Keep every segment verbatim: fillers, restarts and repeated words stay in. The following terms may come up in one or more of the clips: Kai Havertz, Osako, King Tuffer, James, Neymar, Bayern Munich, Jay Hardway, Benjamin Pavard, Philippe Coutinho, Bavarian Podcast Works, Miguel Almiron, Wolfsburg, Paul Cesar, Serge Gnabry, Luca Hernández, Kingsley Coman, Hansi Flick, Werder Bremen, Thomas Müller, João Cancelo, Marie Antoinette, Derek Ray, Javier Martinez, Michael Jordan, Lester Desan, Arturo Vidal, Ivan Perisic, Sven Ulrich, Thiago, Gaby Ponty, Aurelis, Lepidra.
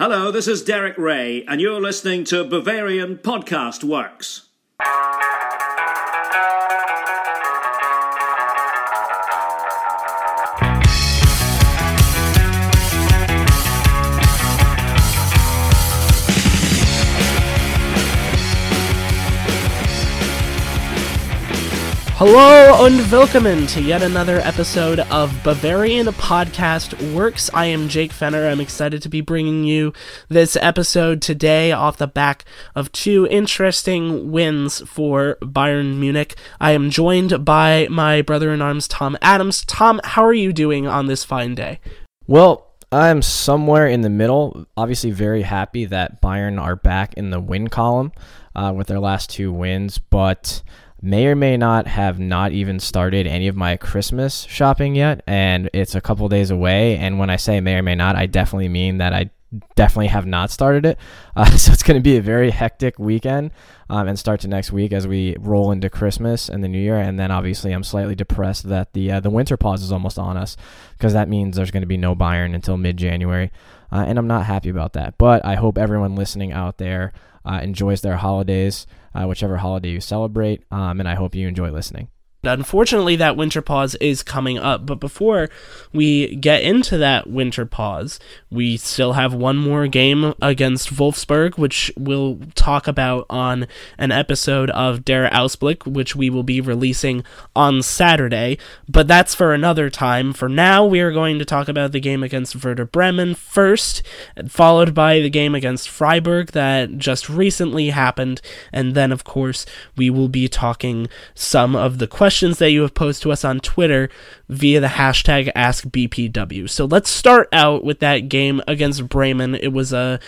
Hello, this is Derek Ray, and you're listening to Bavarian Podcast Works. Hello and willkommen to yet another episode of Bavarian Podcast Works. I am Jake Fenner. I'm excited to be bringing you this episode today off the back of two interesting wins for Bayern Munich. I am joined by my brother-in-arms, Tom Adams. Tom, how are you doing on this fine day? Well, I'm somewhere in the middle. Obviously very happy that Bayern are back in the win column uh, with their last two wins, but may or may not have not even started any of my Christmas shopping yet, and it's a couple days away, and when I say may or may not, I definitely mean that I definitely have not started it, uh, so it's going to be a very hectic weekend um, and start to next week as we roll into Christmas and the New Year, and then obviously I'm slightly depressed that the uh, the winter pause is almost on us, because that means there's going to be no Bayern until mid-January, uh, and I'm not happy about that, but I hope everyone listening out there Uh, enjoys their holidays, uh, whichever holiday you celebrate, um, and I hope you enjoy listening. Unfortunately, that winter pause is coming up, but before we get into that winter pause, we still have one more game against Wolfsburg, which we'll talk about on an episode of Der Ausblick, which we will be releasing on Saturday, but that's for another time. For now, we are going to talk about the game against Werder Bremen first, followed by the game against Freiburg that just recently happened, and then, of course, we will be talking some of the questions questions that you have posed to us on Twitter via the hashtag Ask B P W. So let's start out with that game against Bremen. It was a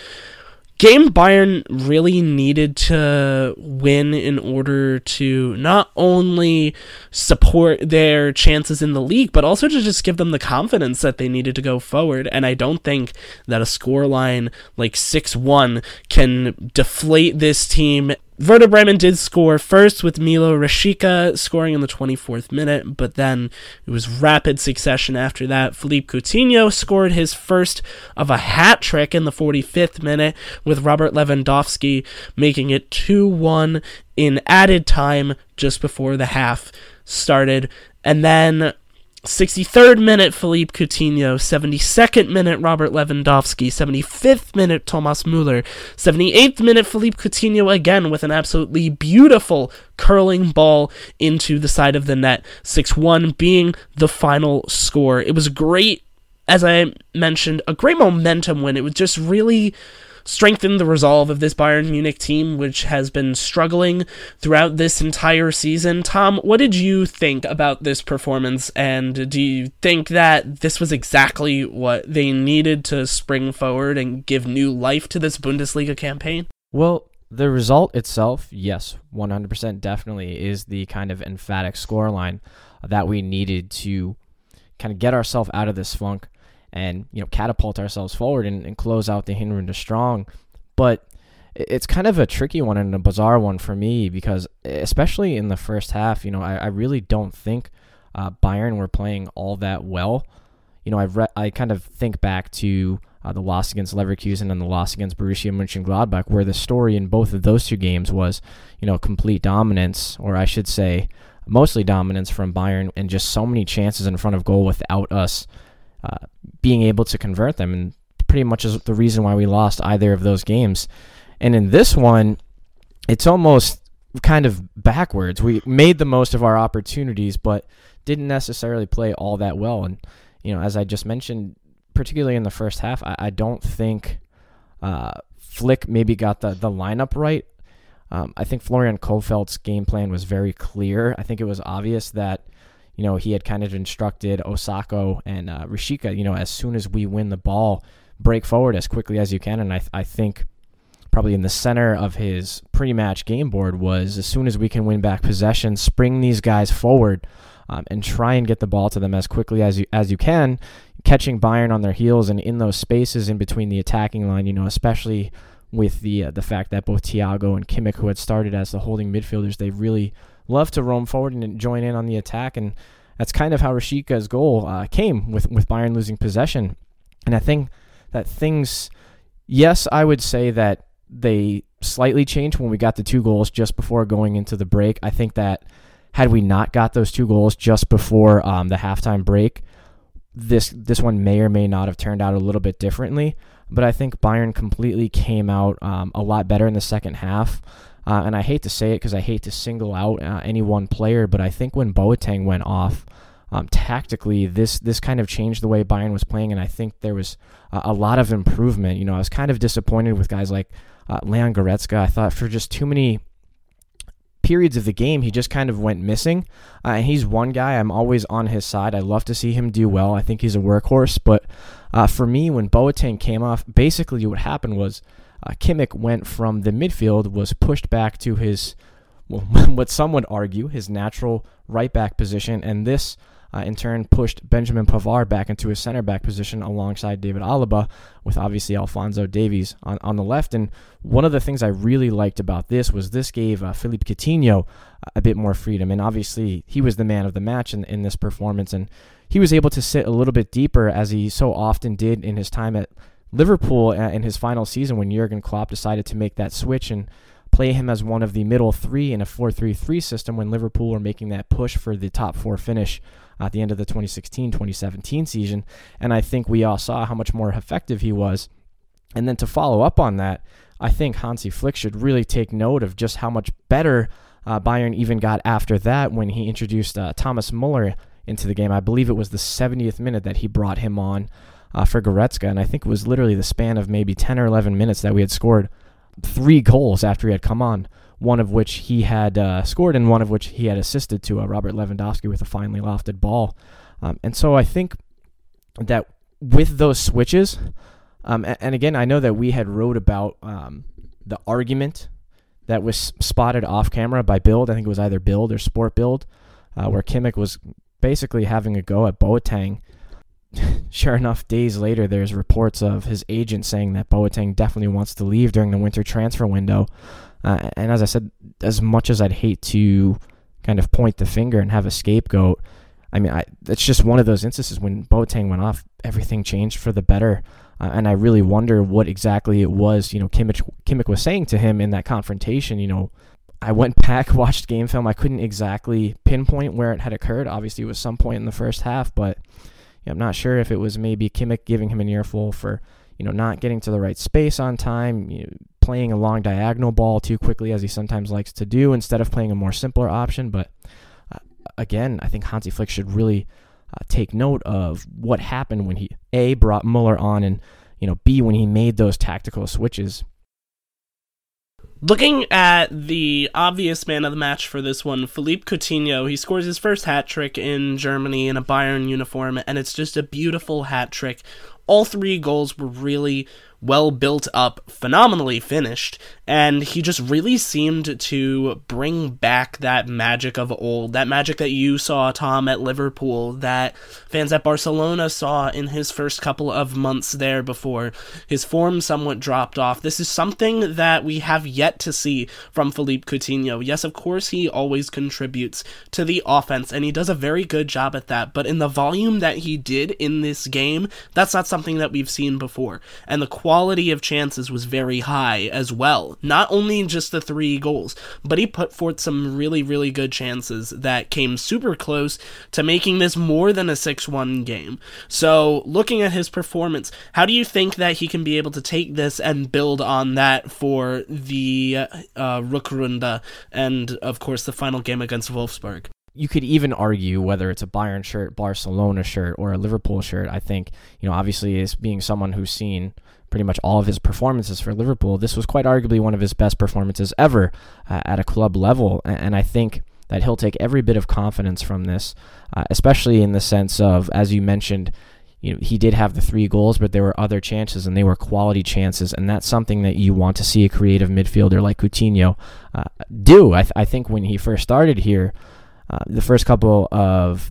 game Bayern really needed to win in order to not only support their chances in the league, but also to just give them the confidence that they needed to go forward. And I don't think that a scoreline like six one can deflate this team. Werder Bremen did score first with Milo Rashica scoring in the twenty-fourth minute, but then it was rapid succession after that. Philippe Coutinho scored his first of a hat trick in the forty-fifth minute, with Robert Lewandowski making it two one in added time just before the half started. And then sixty-third minute, Philippe Coutinho, seventy-second minute, Robert Lewandowski, seventy-fifth minute, Thomas Müller, seventy-eighth minute, Philippe Coutinho again with an absolutely beautiful curling ball into the side of the net, six one being the final score. It was great, as I mentioned, a great momentum win. It was just really strengthen the resolve of this Bayern Munich team, which has been struggling throughout this entire season. Tom, what did you think about this performance, and do you think that this was exactly what they needed to spring forward and give new life to this Bundesliga campaign? Well, the result itself, yes, one hundred percent definitely is the kind of emphatic scoreline that we needed to kind of get ourselves out of this funk and, you know, catapult ourselves forward and, and close out the Hinrunde strong. But it's kind of a tricky one and a bizarre one for me, because especially in the first half, you know, I, I really don't think uh, Bayern were playing all that well. You know, I've re- I kind of think back to uh, the loss against Leverkusen and the loss against Borussia Mönchengladbach, where the story in both of those two games was, you know, complete dominance, or I should say mostly dominance from Bayern, and just so many chances in front of goal without us Uh, being able to convert them, and pretty much is the reason why we lost either of those games. And in this one, it's almost kind of backwards. We made the most of our opportunities, but didn't necessarily play all that well. And, you know, as I just mentioned, particularly in the first half, I, I don't think uh, Flick maybe got the, the lineup right. Um, I think Florian Kohfeld's game plan was very clear. I think it was obvious that, you know, he had kind of instructed Osako and uh, Rashica, you know, as soon as we win the ball, break forward as quickly as you can. And I, th- I think probably in the center of his pre-match game board was, as soon as we can win back possession, spring these guys forward um, and try and get the ball to them as quickly as you as you can, catching Bayern on their heels and in those spaces in between the attacking line, you know, especially with the uh, the fact that both Thiago and Kimmich, who had started as the holding midfielders, they really love to roam forward and join in on the attack, and that's kind of how Rashica's goal uh, came, with, with Bayern losing possession. And I think that things, yes, I would say that they slightly changed when we got the two goals just before going into the break. I think that had we not got those two goals just before um, the halftime break, this this one may or may not have turned out a little bit differently. But I think Bayern completely came out um, a lot better in the second half. Uh, and I hate to say it because I hate to single out uh, any one player, but I think when Boateng went off, um, tactically, this this kind of changed the way Bayern was playing, and I think there was uh, a lot of improvement. You know, I was kind of disappointed with guys like uh, Leon Goretzka. I thought for just too many periods of the game, he just kind of went missing. Uh, and he's one guy I'm always on his side. I love to see him do well. I think he's a workhorse. But uh, for me, when Boateng came off, basically what happened was, Uh, Kimmich went from the midfield, was pushed back to his, well, what some would argue, his natural right-back position, and this, uh, in turn, pushed Benjamin Pavard back into his center-back position alongside David Alaba, with obviously Alphonso Davies on, on the left. And one of the things I really liked about this was this gave uh, Philippe Coutinho a bit more freedom, and obviously he was the man of the match in, in this performance, and he was able to sit a little bit deeper, as he so often did in his time at Liverpool in his final season, when Jurgen Klopp decided to make that switch and play him as one of the middle three in a four three three system when Liverpool were making that push for the top four finish at the end of the twenty sixteen twenty seventeen season. And I think we all saw how much more effective he was. And then to follow up on that, I think Hansi Flick should really take note of just how much better uh, Bayern even got after that when he introduced uh, Thomas Müller into the game. I believe it was the seventieth minute that he brought him on Uh, for Goretzka, and I think it was literally the span of maybe ten or eleven minutes that we had scored three goals after he had come on, one of which he had uh, scored and one of which he had assisted to uh, Robert Lewandowski with a finely lofted ball. Um, and so I think that with those switches, um, and, and again, I know that we had wrote about um, the argument that was spotted off camera by Bild, I think it was either Bild or Sport Bild, uh, where Kimmich was basically having a go at Boateng. Sure enough, days later, there's reports of his agent saying that Boateng definitely wants to leave during the winter transfer window. Uh, and as I said, as much as I'd hate to kind of point the finger and have a scapegoat, I mean, I, it's just one of those instances when Boateng went off, everything changed for the better. Uh, and I really wonder what exactly it was, you know, Kimmich, Kimmich was saying to him in that confrontation. You know, I went back, watched game film. I couldn't exactly pinpoint where it had occurred. Obviously, it was some point in the first half, but I'm not sure if it was maybe Kimmich giving him an earful for, you know, not getting to the right space on time, you know, playing a long diagonal ball too quickly, as he sometimes likes to do, instead of playing a more simpler option. But uh, again, I think Hansi Flick should really uh, take note of what happened when he, A, brought Müller on, and, you know, B, when he made those tactical switches. Looking at the obvious man of the match for this one, Philippe Coutinho, he scores his first hat trick in Germany in a Bayern uniform, and it's just a beautiful hat trick. All three goals were really well built up, phenomenally finished, and he just really seemed to bring back that magic of old, that magic that you saw, Tom, at Liverpool, that fans at Barcelona saw in his first couple of months there before his form somewhat dropped off. This is something that we have yet to see from Philippe Coutinho. Yes, of course, he always contributes to the offense, and he does a very good job at that, but in the volume that he did in this game, that's not something that we've seen before, and the quality of chances was very high as well. Not only just the three goals, but he put forth some really, really good chances that came super close to making this more than a six one game. So, looking at his performance, how do you think that he can be able to take this and build on that for the uh, Rückrunde and, of course, the final game against Wolfsburg? You could even argue whether it's a Bayern shirt, Barcelona shirt, or a Liverpool shirt. I think, you know, obviously, as being someone who's seen pretty much all of his performances for Liverpool, this was quite arguably one of his best performances ever uh, at a club level. And I think that he'll take every bit of confidence from this, uh, especially in the sense of, as you mentioned, you know, he did have the three goals, but there were other chances, and they were quality chances, and that's something that you want to see a creative midfielder like Coutinho uh, do. I, th- I think when he first started here, Uh, the first couple of,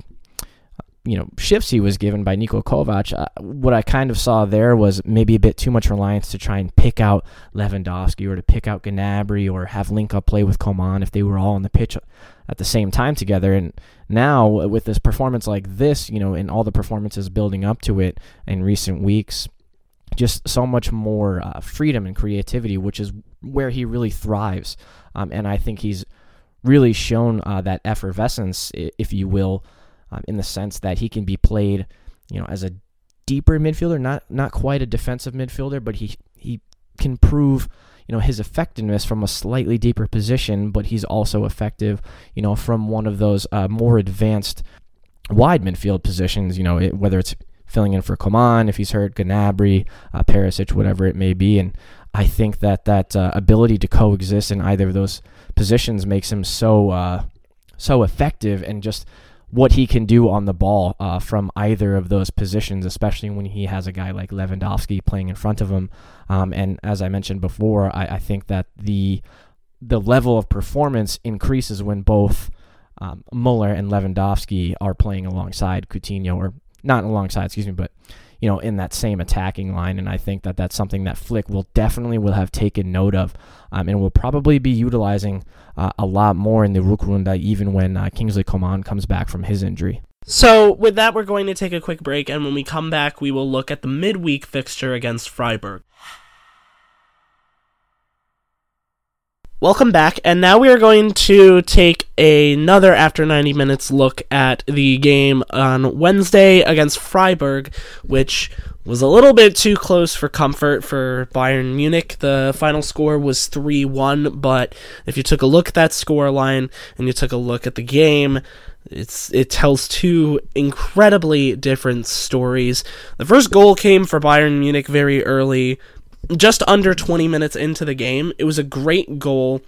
you know, shifts he was given by Niko Kovac, uh, what I kind of saw there was maybe a bit too much reliance to try and pick out Lewandowski or to pick out Gnabry or have link-up play with Coman if they were all on the pitch at the same time together. And now with this performance like this, you know, and all the performances building up to it in recent weeks, just so much more uh, freedom and creativity, which is where he really thrives. Um, and I think he's really shown uh, that effervescence, if you will, um, in the sense that he can be played, you know, as a deeper midfielder, not not quite a defensive midfielder, but he he can prove, you know, his effectiveness from a slightly deeper position, but he's also effective, you know, from one of those uh, more advanced wide midfield positions, you know, it, whether it's filling in for Coman, if he's hurt, Gnabry, uh, Perisic, whatever it may be. And I think that that uh, ability to coexist in either of those positions makes him so uh, so effective, and just what he can do on the ball uh, from either of those positions, especially when he has a guy like Lewandowski playing in front of him. Um, and as I mentioned before, I, I think that the the level of performance increases when both um, Müller and Lewandowski are playing alongside Coutinho, or not alongside, excuse me, but, you know, in that same attacking line. And I think that that's something that Flick will definitely will have taken note of, um, and will probably be utilizing uh, a lot more in the Rückrunde, even when uh, Kingsley Coman comes back from his injury. So with that, we're going to take a quick break, and when we come back, we will look at the midweek fixture against Freiburg. Welcome back, and now we are going to take another After ninety Minutes look at the game on Wednesday against Freiburg, which was a little bit too close for comfort for Bayern Munich. The final score was three one, but if you took a look at that score line and you took a look at the game, It's it tells two incredibly different stories. The first goal came for Bayern Munich very early, just under twenty minutes into the game. It was a great goal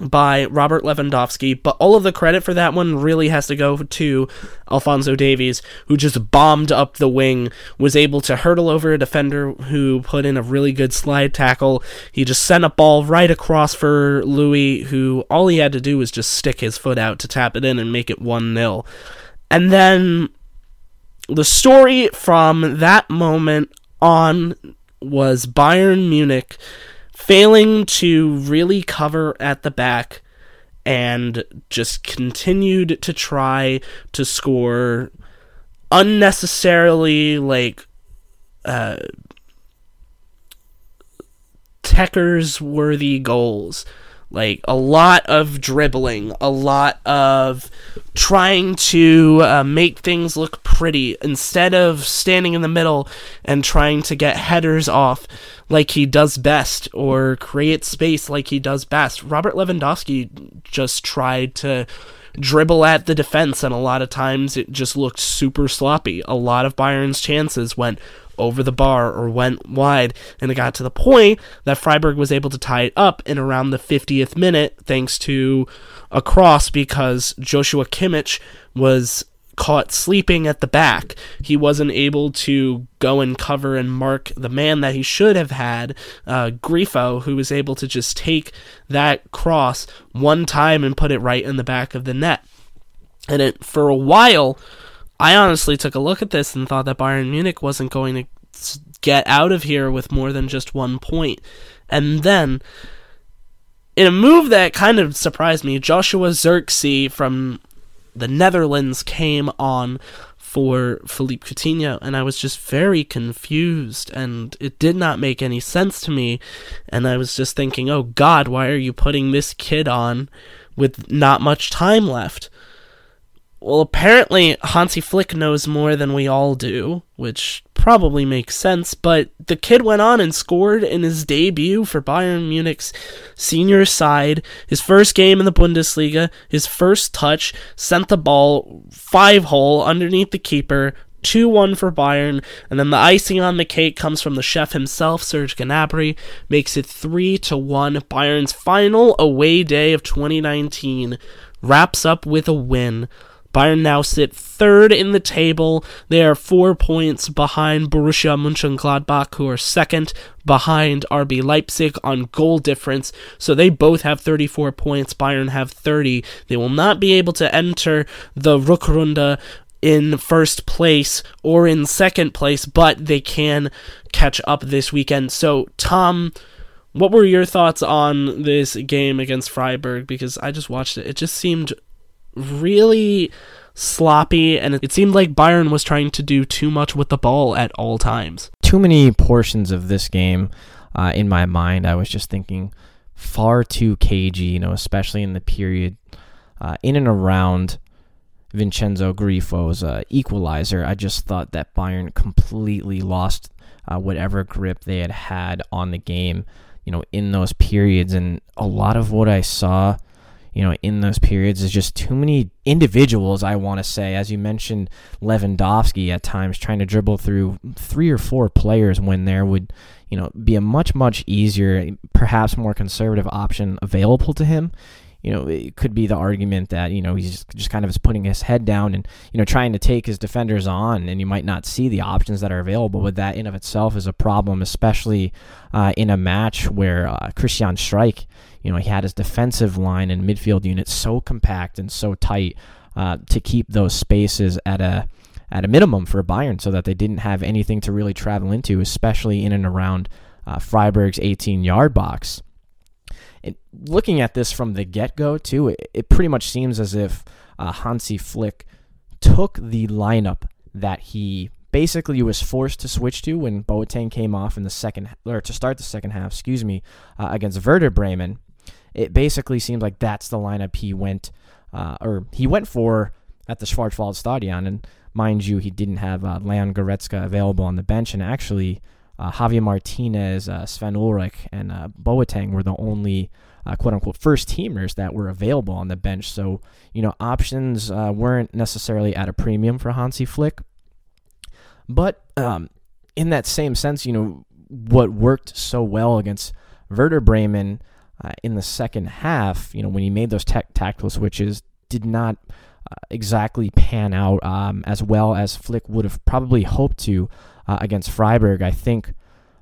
by Robert Lewandowski, but all of the credit for that one really has to go to Alphonso Davies, who just bombed up the wing, was able to hurdle over a defender who put in a really good slide tackle. He just sent a ball right across for Louis, who all he had to do was just stick his foot out to tap it in and make it one nil. And then the story from that moment on was Bayern Munich failing to really cover at the back, and just continued to try to score unnecessarily, like, uh, Teckers-worthy goals. Like, a lot of dribbling, a lot of trying to uh, make things look pretty, instead of standing in the middle and trying to get headers off like he does best, or create space like he does best. Robert Lewandowski just tried to dribble at the defense, and a lot of times it just looked super sloppy. A lot of Bayern's chances went over the bar or went wide, and it got to the point that Freiburg was able to tie it up in around the fiftieth minute thanks to a cross, because Joshua Kimmich was caught sleeping at the back. He wasn't able to go and cover and mark the man that he should have had, uh, Grifo, who was able to just take that cross one time and put it right in the back of the net. And it, for a while, I honestly took a look at this and thought that Bayern Munich wasn't going to get out of here with more than just one point. And then, in a move that kind of surprised me, Joshua Zirkzee from the Netherlands came on for Philippe Coutinho, and I was just very confused, and it did not make any sense to me, and I was just thinking, oh God, why are you putting this kid on with not much time left? Well, apparently Hansi Flick knows more than we all do, which probably makes sense, but the kid went on and scored in his debut for Bayern Munich's senior side, his first game in the Bundesliga, his first touch, sent the ball five-hole underneath the keeper, two one for Bayern, and then the icing on the cake comes from the chef himself, Serge Gnabry, makes it three to one. Bayern's final away day of twenty nineteen wraps up with a win. Bayern now sit third in the table. They are four points behind Borussia Mönchengladbach, who are second behind R B Leipzig on goal difference. So they both have thirty-four points. Bayern have thirty. They will not be able to enter the Rückrunde in first place or in second place, but they can catch up this weekend. So, Tom, what were your thoughts on this game against Freiburg? Because I just watched it. It just seemed really sloppy, and it seemed like Bayern was trying to do too much with the ball at all times. too many portions of this game uh, in my mind. I was just thinking far too cagey, you know, especially in the period uh, in and around Vincenzo Grifo's uh, equalizer. I just thought that Bayern completely lost uh, whatever grip they had had on the game, you know, in those periods. And a lot of what I saw, you know, in those periods is just too many individuals, I want to say. As you mentioned, Lewandowski at times trying to dribble through three or four players when there would, you know, be a much, much easier, perhaps more conservative option available to him. You know, it could be the argument that, you know, he's just, just kind of is putting his head down and, you know, trying to take his defenders on, and you might not see the options that are available. But that in of itself is a problem, especially uh, in a match where uh, Christian Streich, you know, he had his defensive line and midfield unit so compact and so tight uh, to keep those spaces at a at a minimum for Bayern so that they didn't have anything to really travel into, especially in and around uh, Freiburg's eighteen-yard box. It, looking at this from the get-go, too, it, it pretty much seems as if uh, Hansi Flick took the lineup that he basically was forced to switch to when Boateng came off in the second, or to start the second half, excuse me, uh, against Werder Bremen. It basically seems like that's the lineup he went, uh, or he went for at the Schwarzwaldstadion. And mind you, he didn't have uh, Leon Goretzka available on the bench, and actually, Uh, Javier Martinez, uh, Sven Ulrich, and uh, Boateng were the only uh, quote-unquote first-teamers that were available on the bench. So, you know, options uh, weren't necessarily at a premium for Hansi Flick. But um, in that same sense, you know, what worked so well against Werder Bremen uh, in the second half, you know, when he made those t- tactical switches, did not uh, exactly pan out um, as well as Flick would have probably hoped to. Uh, against Freiburg, I think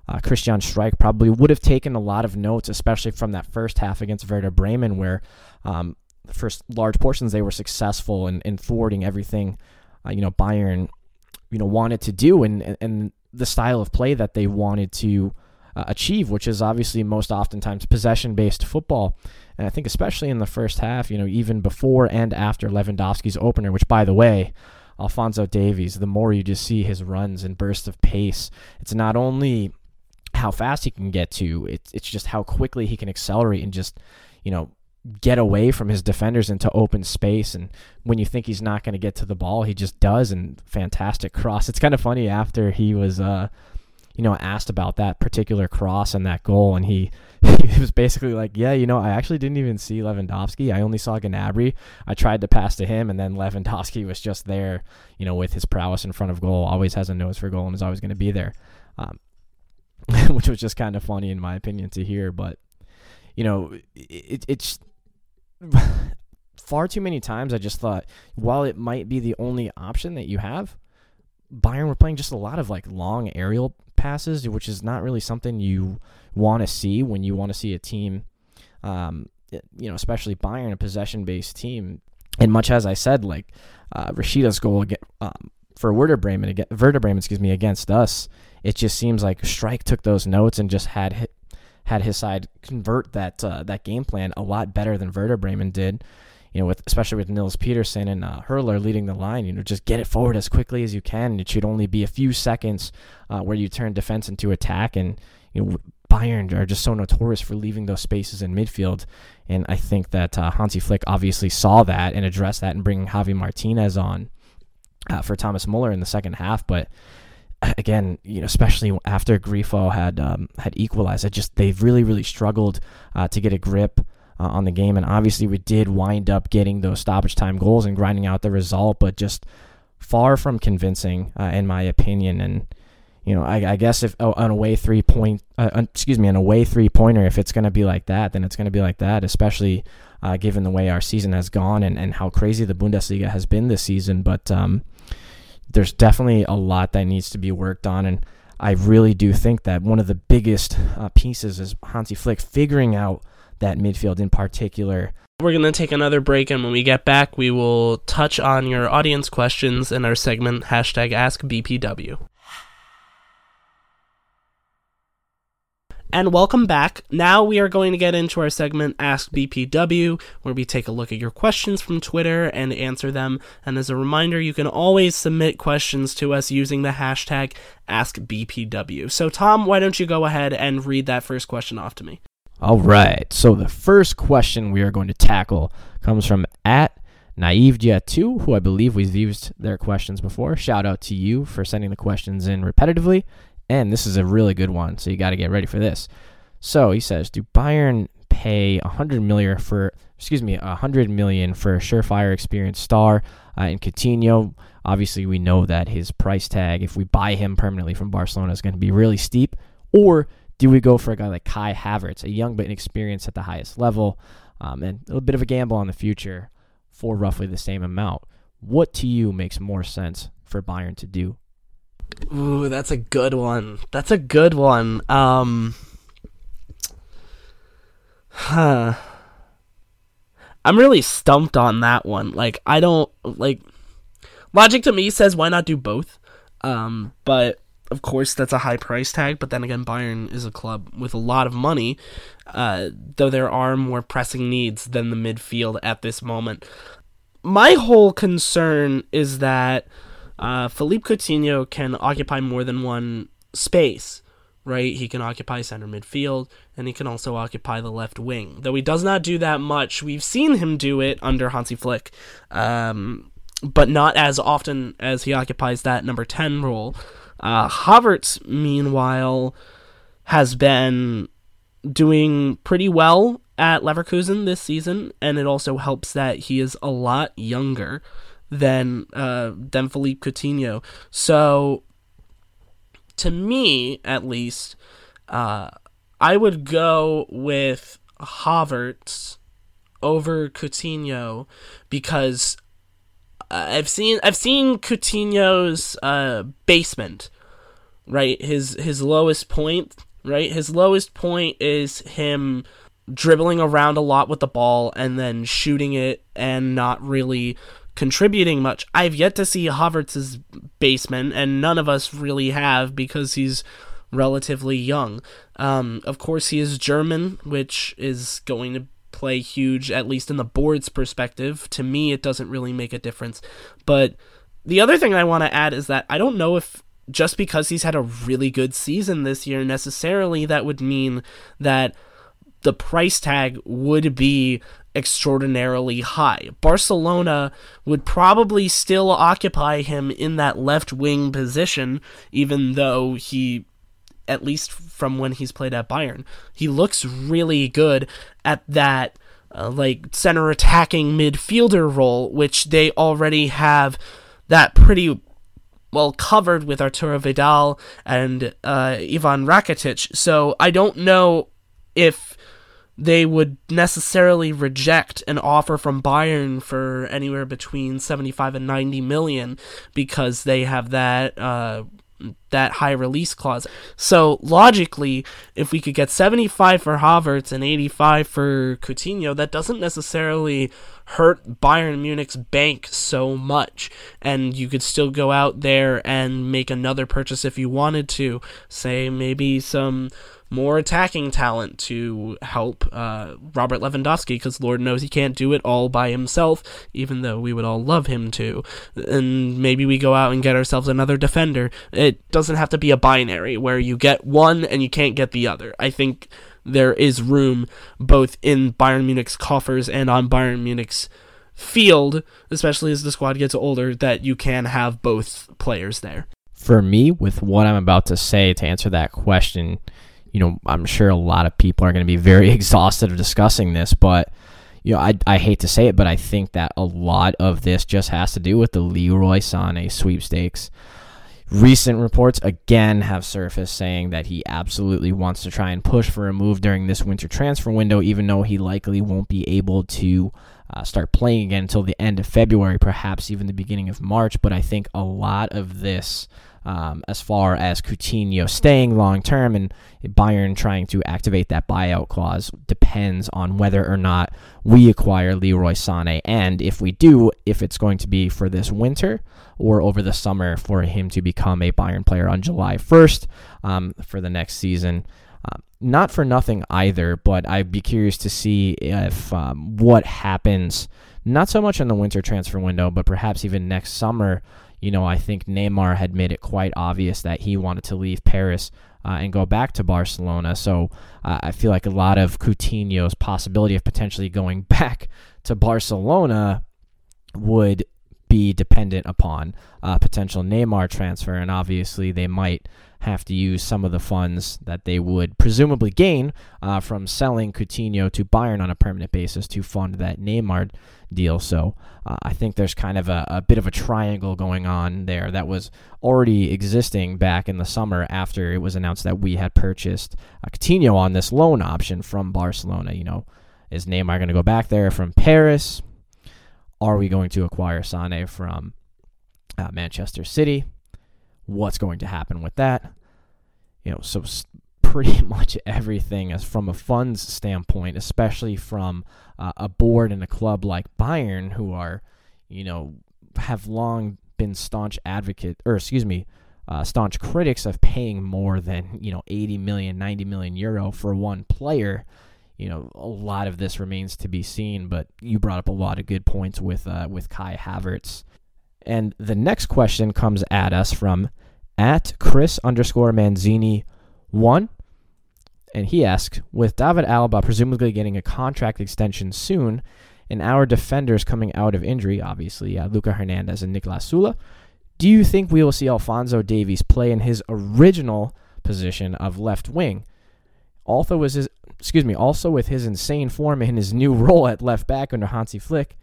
uh, Christian Streich probably would have taken a lot of notes, especially from that first half against Werder Bremen, where um, the first large portions they were successful in, in thwarting everything uh, you know Bayern you know wanted to do, and and the style of play that they wanted to uh, achieve, which is obviously most oftentimes possession-based football. And I think especially in the first half, you know, even before and after Lewandowski's opener, which, by the way, Alphonso Davies, the more you just see his runs and bursts of pace, it's not only how fast he can get to, it's it's just how quickly he can accelerate and just, you know, get away from his defenders into open space. And when you think he's not going to get to the ball, he just does, and fantastic cross. It's kind of funny after he was, uh, you know, asked about that particular cross and that goal, and he, he was basically like, yeah, you know, I actually didn't even see Lewandowski. I only saw Gnabry. I tried to pass to him, and then Lewandowski was just there, you know, with his prowess in front of goal, always has a nose for goal and is always going to be there, um, which was just kind of funny in my opinion to hear. But, you know, it, it's far too many times I just thought, while it might be the only option that you have, Bayern were playing just a lot of like long aerial passes, which is not really something you want to see when you want to see a team, um, you know, especially Bayern, a possession-based team. And much as I said, like uh, Rashica's goal against, um, for Werder Bremen, against, Werder Bremen, excuse me, against us, it just seems like Streich took those notes and just had hit, had his side convert that uh, that game plan a lot better than Werder Bremen did. You know, with especially with Nils Petersen and uh, Hurler leading the line, you know, just get it forward as quickly as you can. It should only be a few seconds uh, where you turn defense into attack. And, you know, Bayern are just so notorious for leaving those spaces in midfield. And I think that uh, Hansi Flick obviously saw that and addressed that in bringing Javi Martinez on uh, for Thomas Müller in the second half. But again, you know, especially after Grifo had um, had equalized, I just they've really, really struggled uh, to get a grip Uh, on the game. And obviously we did wind up getting those stoppage time goals and grinding out the result, but just far from convincing uh, in my opinion. And, you know, I, I guess if oh, an away three point, uh, excuse me, an away three pointer, if it's going to be like that, then it's going to be like that, especially uh, given the way our season has gone and, and how crazy the Bundesliga has been this season. But um, there's definitely a lot that needs to be worked on. And I really do think that one of the biggest uh, pieces is Hansi Flick figuring out that midfield in particular. We're going to take another break, and when we get back, we will touch on your audience questions in our segment, hashtag Ask B P W. and welcome back. Now we are going to get into our segment Ask B P W, where we take a look at your questions from Twitter and answer them. And as a reminder, you can always submit questions to us using the hashtag Ask B P W. So Tom, why don't you go ahead and read that first question off to me? All right. So the first question we are going to tackle comes from at Naive Jet two, who I believe we've used their questions before. Shout out to you for sending the questions in repetitively. And this is a really good one, so you got to get ready for this. So he says, do Bayern pay one hundred million for, excuse me, one hundred million for a surefire experienced star uh, in Coutinho? Obviously, we know that his price tag, if we buy him permanently from Barcelona, is going to be really steep. Or do we go for a guy like Kai Havertz, a young but inexperienced at the highest level, um, and a little bit of a gamble on the future for roughly the same amount? What to you makes more sense for Bayern to do? Ooh, that's a good one. That's a good one. Um, huh. I'm really stumped on that one. Like, I don't, like, logic to me says why not do both? Um, but, of course, that's a high price tag. But then again, Bayern is a club with a lot of money, uh, though there are more pressing needs than the midfield at this moment. My whole concern is that Uh, Philippe Coutinho can occupy more than one space, right? He can occupy center midfield, and he can also occupy the left wing. Though he does not do that much, we've seen him do it under Hansi Flick, um, but not as often as he occupies that number ten role. Uh, Havertz, meanwhile, has been doing pretty well at Leverkusen this season, and it also helps that he is a lot younger than uh, than Philippe Coutinho. So, to me, at least, uh, I would go with Havertz over Coutinho because I've seen I've seen Coutinho's uh, basement, right? His his lowest point, right? His lowest point is him dribbling around a lot with the ball and then shooting it and not really contributing much. I've yet to see Havertz's basement, and none of us really have because he's relatively young. Um, of course, he is German, which is going to play huge, at least in the board's perspective. To me, it doesn't really make a difference. But the other thing I want to add is that I don't know if just because he's had a really good season this year, necessarily that would mean that the price tag would be extraordinarily high. Barcelona would probably still occupy him in that left wing position, even though he, at least from when he's played at Bayern, he looks really good at that uh, like center attacking midfielder role, which they already have that pretty well covered with Arturo Vidal and uh, Ivan Rakitic. So I don't know if they would necessarily reject an offer from Bayern for anywhere between seventy-five and ninety million because they have that uh, that high release clause. So logically, if we could get seventy-five for Havertz and eighty-five for Coutinho, that doesn't necessarily hurt Bayern Munich's bank so much, and you could still go out there and make another purchase if you wanted to, say maybe some more attacking talent to help uh, Robert Lewandowski, because Lord knows he can't do it all by himself, even though we would all love him to. And maybe we go out and get ourselves another defender. It doesn't have to be a binary where you get one and you can't get the other. I think there is room both in Bayern Munich's coffers and on Bayern Munich's field, especially as the squad gets older, that you can have both players there. For me, with what I'm about to say to answer that question, you know, I'm sure a lot of people are going to be very exhausted of discussing this, but, you know, I I hate to say it, but I think that a lot of this just has to do with the Leroy Sané sweepstakes. Recent reports, again, have surfaced saying that he absolutely wants to try and push for a move during this winter transfer window, even though he likely won't be able to uh, start playing again until the end of February, perhaps even the beginning of March. But I think a lot of this, Um, as far as Coutinho staying long-term and Bayern trying to activate that buyout clause, depends on whether or not we acquire Leroy Sané. And if we do, if it's going to be for this winter or over the summer for him to become a Bayern player on July first um, for the next season. Uh, not for nothing either, but I'd be curious to see if um, what happens, not so much in the winter transfer window, but perhaps even next summer. You know, I think Neymar had made it quite obvious that he wanted to leave Paris uh, and go back to Barcelona. So uh, I feel like a lot of Coutinho's possibility of potentially going back to Barcelona would be dependent upon a potential Neymar transfer. And obviously they might have to use some of the funds that they would presumably gain uh, from selling Coutinho to Bayern on a permanent basis to fund that Neymar deal. So uh, I think there's kind of a, a bit of a triangle going on there that was already existing back in the summer after it was announced that we had purchased uh, Coutinho on this loan option from Barcelona. You know, is Neymar going to go back there from Paris? Are we going to acquire Sané from uh, Manchester City? What's going to happen with that? You know, so pretty much everything as from a funds standpoint, especially from uh, a board and a club like Bayern, who are, you know, have long been staunch advocate, or excuse me, uh, staunch critics of paying more than, you know, eighty million, ninety million euro for one player. You know, a lot of this remains to be seen, but you brought up a lot of good points with uh, with Kai Havertz. And the next question comes at us from at Chris underscore Manzini one. And he asks, with David Alaba presumably getting a contract extension soon, and our defenders coming out of injury, obviously, uh, Luca Hernández and Niklas Süle, do you think we will see Alphonso Davies play in his original position of left wing? Also with his, excuse me, also with his insane form and his new role at left back under Hansi Flick,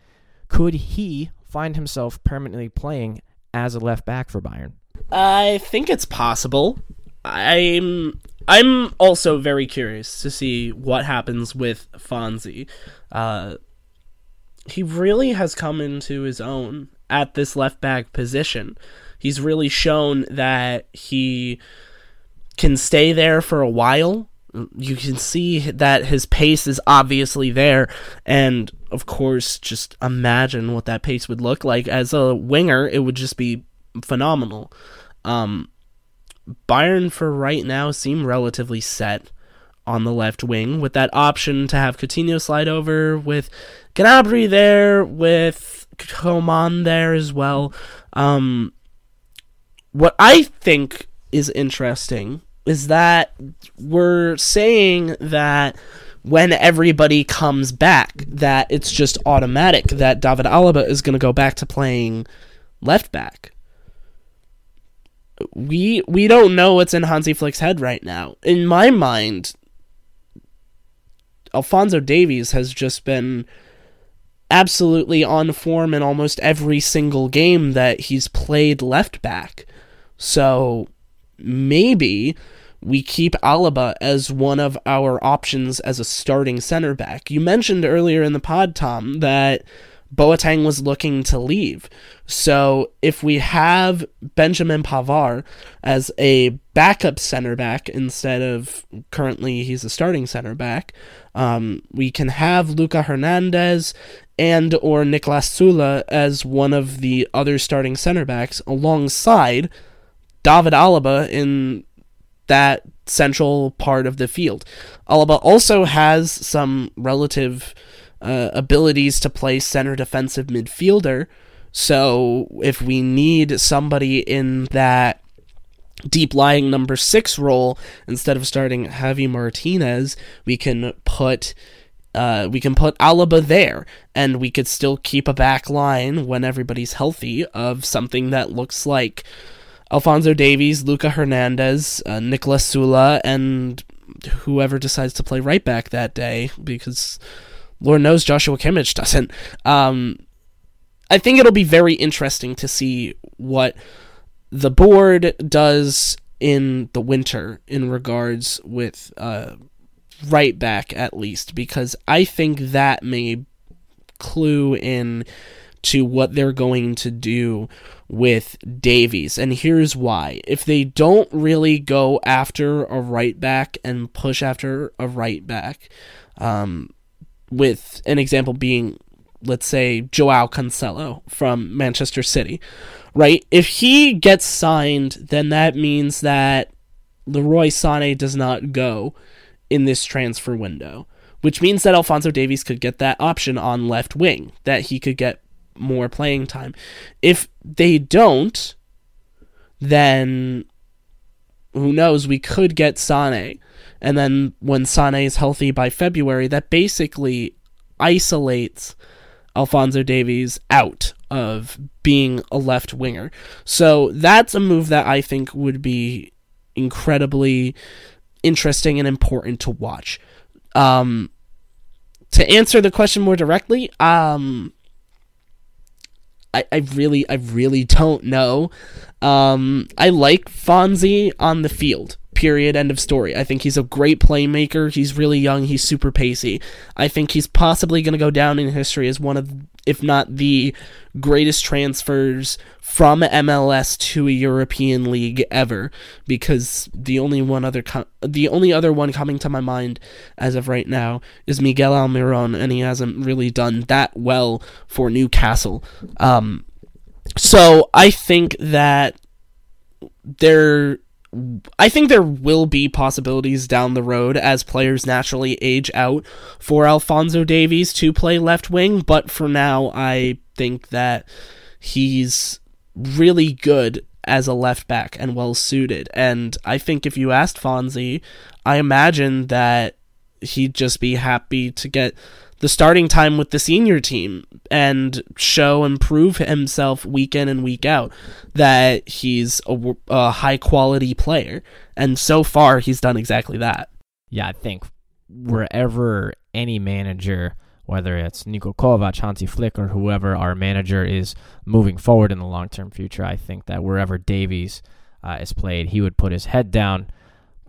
could he find himself permanently playing as a left back for Bayern? I think it's possible. I'm I'm also very curious to see what happens with Fonzie. Uh, he really has come into his own at this left back position. He's really shown that he can stay there for a while. You can see that his pace is obviously there, and of course, just imagine what that pace would look like as a winger. It would just be phenomenal. Um, Bayern for right now seem relatively set on the left wing, with that option to have Coutinho slide over, with Gnabry there, with Coman there as well. Um, what I think is interesting is that we're saying that when everybody comes back, that it's just automatic that David Alaba is going to go back to playing left back. We we don't know what's in Hansi Flick's head right now. In my mind, Alphonso Davies has just been absolutely on form in almost every single game that he's played left back. So maybe we keep Alaba as one of our options as a starting center back. You mentioned earlier in the pod, Tom, that Boateng was looking to leave. So if we have Benjamin Pavard as a backup center back instead of currently he's a starting center back, um, we can have Luca Hernández and or Niklas Süle as one of the other starting center backs alongside David Alaba in that central part of the field. Alaba also has some relative uh, abilities to play center defensive midfielder, so if we need somebody in that deep-lying number six role, instead of starting Javier Martinez, we can put Uh, we can put Alaba there, and we could still keep a back line when everybody's healthy of something that looks like Alphonso Davies, Luca Hernández, uh, Niklas Süle, and whoever decides to play right back that day, because Lord knows Joshua Kimmich doesn't. Um, I think it'll be very interesting to see what the board does in the winter in regards with uh, right back, at least, because I think that may clue in to what they're going to do with Davies. And here's why. If they don't really go after a right back and push after a right back, um, with an example being, let's say, João Cancelo from Manchester City, right? If he gets signed, then that means that Leroy Sané does not go in this transfer window, which means that Alphonso Davies could get that option on left wing, that he could get more playing time. If they don't, then who knows, we could get Sané. And then when Sané is healthy by February, that basically isolates Alphonso Davies out of being a left winger. So that's a move that I think would be incredibly interesting and important to watch. Um, to answer the question more directly, um, I, I really, I really don't know. Um, I like Fonzie on the field. Period. End of story. I think he's a great playmaker. He's really young. He's super pacey. I think he's possibly going to go down in history as one of, if not the greatest transfers from M L S to a European league ever, because the only one other com- the only other one coming to my mind as of right now is Miguel Almiron, and he hasn't really done that well for Newcastle. Um, so I think that there I think there will be possibilities down the road as players naturally age out for Alphonso Davies to play left wing, but for now I think that he's really good as a left back and well suited. And I think if you asked Fonzie, I imagine that he'd just be happy to get the starting time with the senior team and show and prove himself week in and week out that he's a, a high-quality player. And so far, he's done exactly that. Yeah, I think wherever any manager, whether it's Niko Kovac, Hansi Flick, or whoever our manager is moving forward in the long-term future, I think that wherever Davies uh, is played, he would put his head down,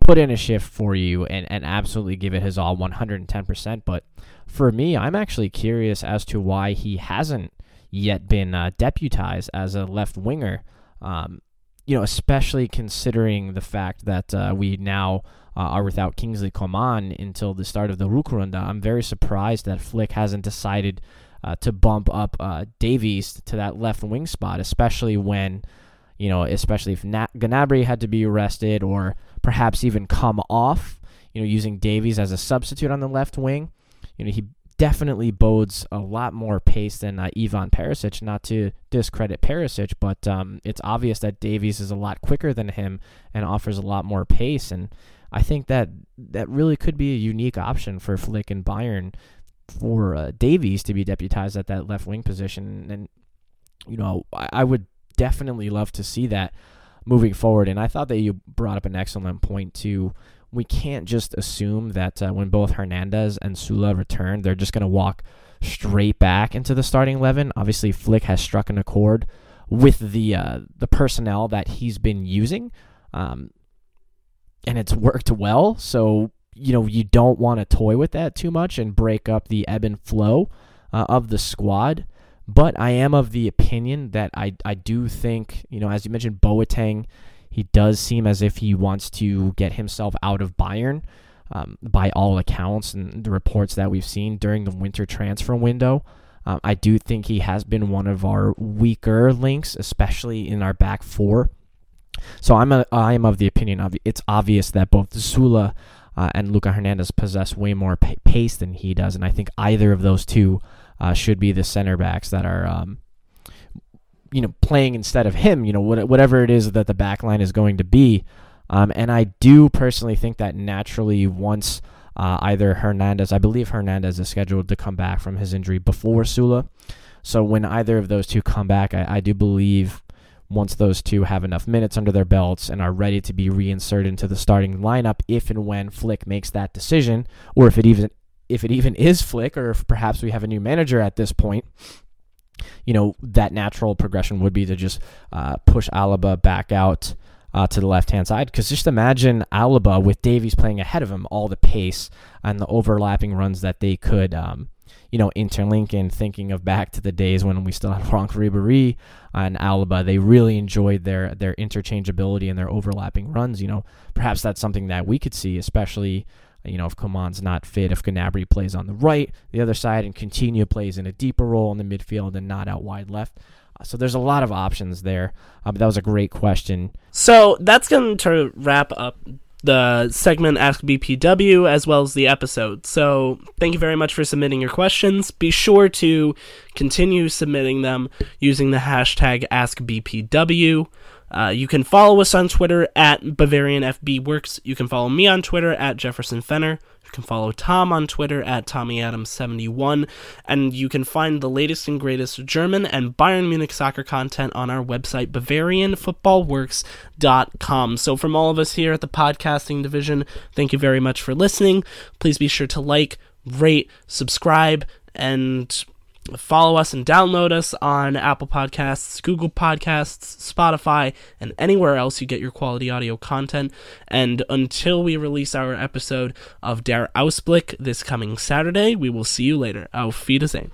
put in a shift for you, and, and absolutely give it his all, one hundred ten percent. But for me, I'm actually curious as to why he hasn't yet been uh, deputized as a left winger, um, you know, especially considering the fact that uh, we now uh, are without Kingsley Coman until the start of the Rückrunde. I'm very surprised that Flick hasn't decided uh, to bump up uh, Davies to that left wing spot, especially when, you know, especially if Na- Gnabry had to be arrested or perhaps even come off, you know, using Davies as a substitute on the left wing. You know, he definitely bodes a lot more pace than uh, Ivan Perisic, not to discredit Perisic, but um, it's obvious that Davies is a lot quicker than him and offers a lot more pace. And I think that that really could be a unique option for Flick and Bayern for uh, Davies to be deputized at that left wing position. And, you know, I, I would definitely love to see that moving forward. And I thought that you brought up an excellent point too. We can't just assume that uh, when both Hernández and Süle return, they're just going to walk straight back into the starting eleven. Obviously, Flick has struck an accord with the uh, the personnel that he's been using, um, and it's worked well. So, you know, you don't want to toy with that too much and break up the ebb and flow uh, of the squad. But I am of the opinion that I, I do think, you know, as you mentioned, Boateng, he does seem as if he wants to get himself out of Bayern um, by all accounts and the reports that we've seen during the winter transfer window. Um, I do think he has been one of our weaker links, especially in our back four. So I'm a, I'm of the opinion of it's obvious that both Süle uh, and Luca Hernández possess way more p- pace than he does, and I think either of those two uh, should be the center backs that are Um, you know, playing instead of him, you know, whatever it is that the back line is going to be. Um, and I do personally think that naturally once uh, either Hernández, I believe Hernández is scheduled to come back from his injury before Süle. So when either of those two come back, I, I do believe once those two have enough minutes under their belts and are ready to be reinserted into the starting lineup, if and when Flick makes that decision, or if it even if it even is Flick, or if perhaps we have a new manager at this point, you know, that natural progression would be to just uh, push Alaba back out uh, to the left-hand side, because just imagine Alaba with Davies playing ahead of him, all the pace and the overlapping runs that they could, um, you know, interlink. And thinking of back to the days when we still had Franck Ribéry and Alaba, they really enjoyed their, their interchangeability and their overlapping runs. You know, perhaps that's something that we could see, especially, you know, if Coman's not fit, if Gnabry plays on the right, the other side, and Coutinho plays in a deeper role in the midfield and not out wide left. Uh, so there's a lot of options there. Uh, but that was a great question. So that's going to wrap up the segment Ask B P W, as well as the episode. So thank you very much for submitting your questions. Be sure to continue submitting them using the hashtag Ask B P W. Uh, you can follow us on Twitter at Bavarian F B Works. You can follow me on Twitter at Jefferson Fenner. You can follow Tom on Twitter at Tommy Adams seventy-one. And you can find the latest and greatest German and Bayern Munich soccer content on our website, Bavarian Football Works dot com. So from all of us here at the podcasting division, thank you very much for listening. Please be sure to like, rate, subscribe, and follow us and download us on Apple Podcasts, Google Podcasts, Spotify, and anywhere else you get your quality audio content. And until we release our episode of Der Ausblick this coming Saturday, we will see you later. Auf Wiedersehen.